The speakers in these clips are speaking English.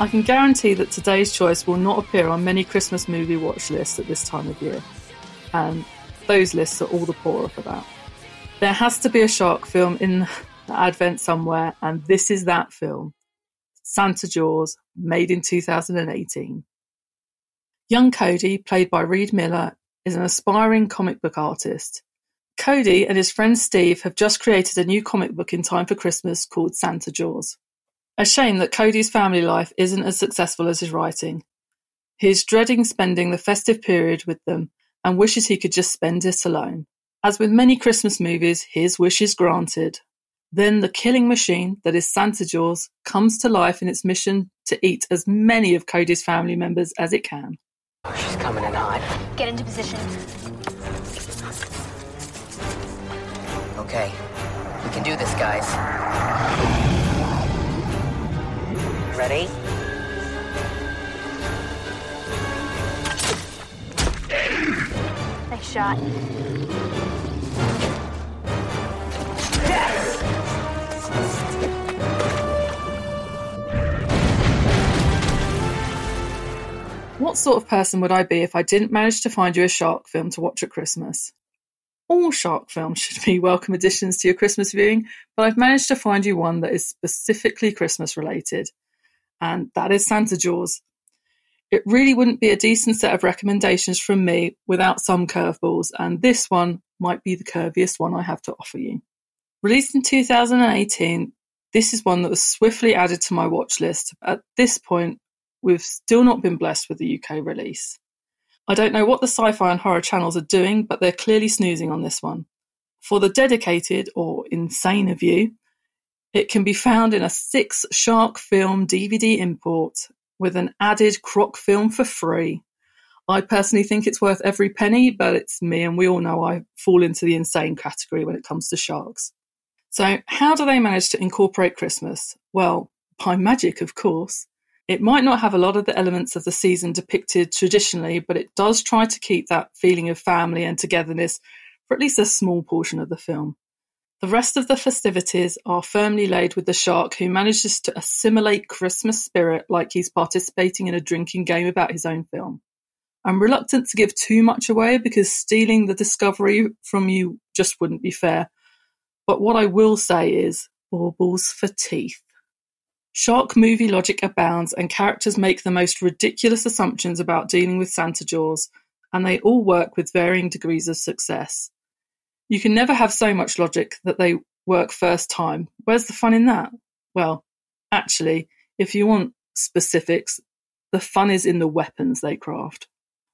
I can guarantee that today's choice will not appear on many Christmas movie watch lists at this time of year, and those lists are all the poorer for that. There has to be a shark film in the Advent somewhere, and this is that film, Santa Jaws, made in 2018. Young Cody, played by Reed Miller, is an aspiring comic book artist. Cody and his friend Steve have just created a new comic book in time for Christmas called Santa Jaws. A shame that Cody's family life isn't as successful as his writing. He is dreading spending the festive period with them and wishes he could just spend it alone. As with many Christmas movies, his wish is granted. Then the killing machine that is Santa Jaws comes to life in its mission to eat as many of Cody's family members as it can. Oh, she's coming in hot. Get into position. Okay, we can do this, guys. Ready? Nice shot. What sort of person would I be if I didn't manage to find you a shark film to watch at Christmas? All shark films should be welcome additions to your Christmas viewing, but I've managed to find you one that is specifically Christmas related. And that is Santa Jaws. It really wouldn't be a decent set of recommendations from me without some curveballs, and this one might be the curviest one I have to offer you. Released in 2018, this is one that was swiftly added to my watch list. At this point, we've still not been blessed with the UK release. I don't know what the sci-fi and horror channels are doing, but they're clearly snoozing on this one. For the dedicated or insane of you, it can be found in a 6 shark film DVD import with an added croc film for free. I personally think it's worth every penny, but it's me and we all know I fall into the insane category when it comes to sharks. So how do they manage to incorporate Christmas? Well, by magic, of course. It might not have a lot of the elements of the season depicted traditionally, but it does try to keep that feeling of family and togetherness for at least a small portion of the film. The rest of the festivities are firmly laid with the shark, who manages to assimilate Christmas spirit like he's participating in a drinking game about his own film. I'm reluctant to give too much away because stealing the discovery from you just wouldn't be fair. But what I will say is, baubles for teeth. Shark movie logic abounds and characters make the most ridiculous assumptions about dealing with Santa Jaws, and they all work with varying degrees of success. You can never have so much logic that they work first time. Where's the fun in that? Well, actually, if you want specifics, the fun is in the weapons they craft.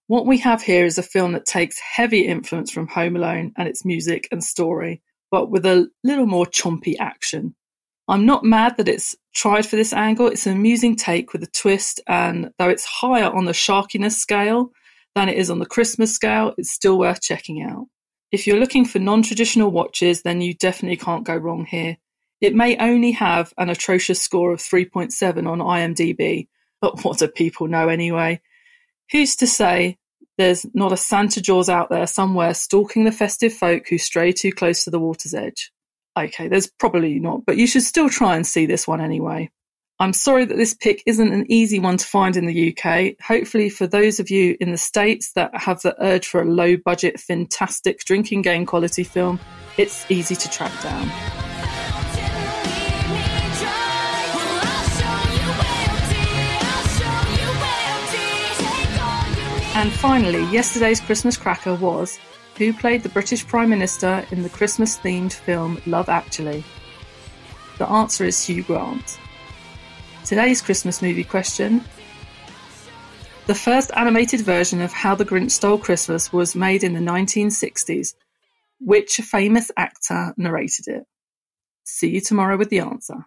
What we have here is a film that takes heavy influence from Home Alone and its music and story, but with a little more chompy action. I'm not mad that it's tried for this angle. It's an amusing take with a twist, and though it's higher on the sharkiness scale than it is on the Christmas scale, it's still worth checking out. If you're looking for non-traditional watches, then you definitely can't go wrong here. It may only have an atrocious score of 3.7 on IMDb, but what do people know anyway? Who's to say there's not a Santa Jaws out there somewhere stalking the festive folk who stray too close to the water's edge? Okay, there's probably not, but you should still try and see this one anyway. I'm sorry that this pick isn't an easy one to find in the UK. Hopefully for those of you in the States that have the urge for a low-budget, fantastic drinking game quality film, it's easy to track down. And finally, yesterday's Christmas cracker was who played the British Prime Minister in the Christmas-themed film Love Actually? The answer is Hugh Grant. Today's Christmas movie question. The first animated version of How the Grinch Stole Christmas was made in the 1960s. Which famous actor narrated it? See you tomorrow with the answer.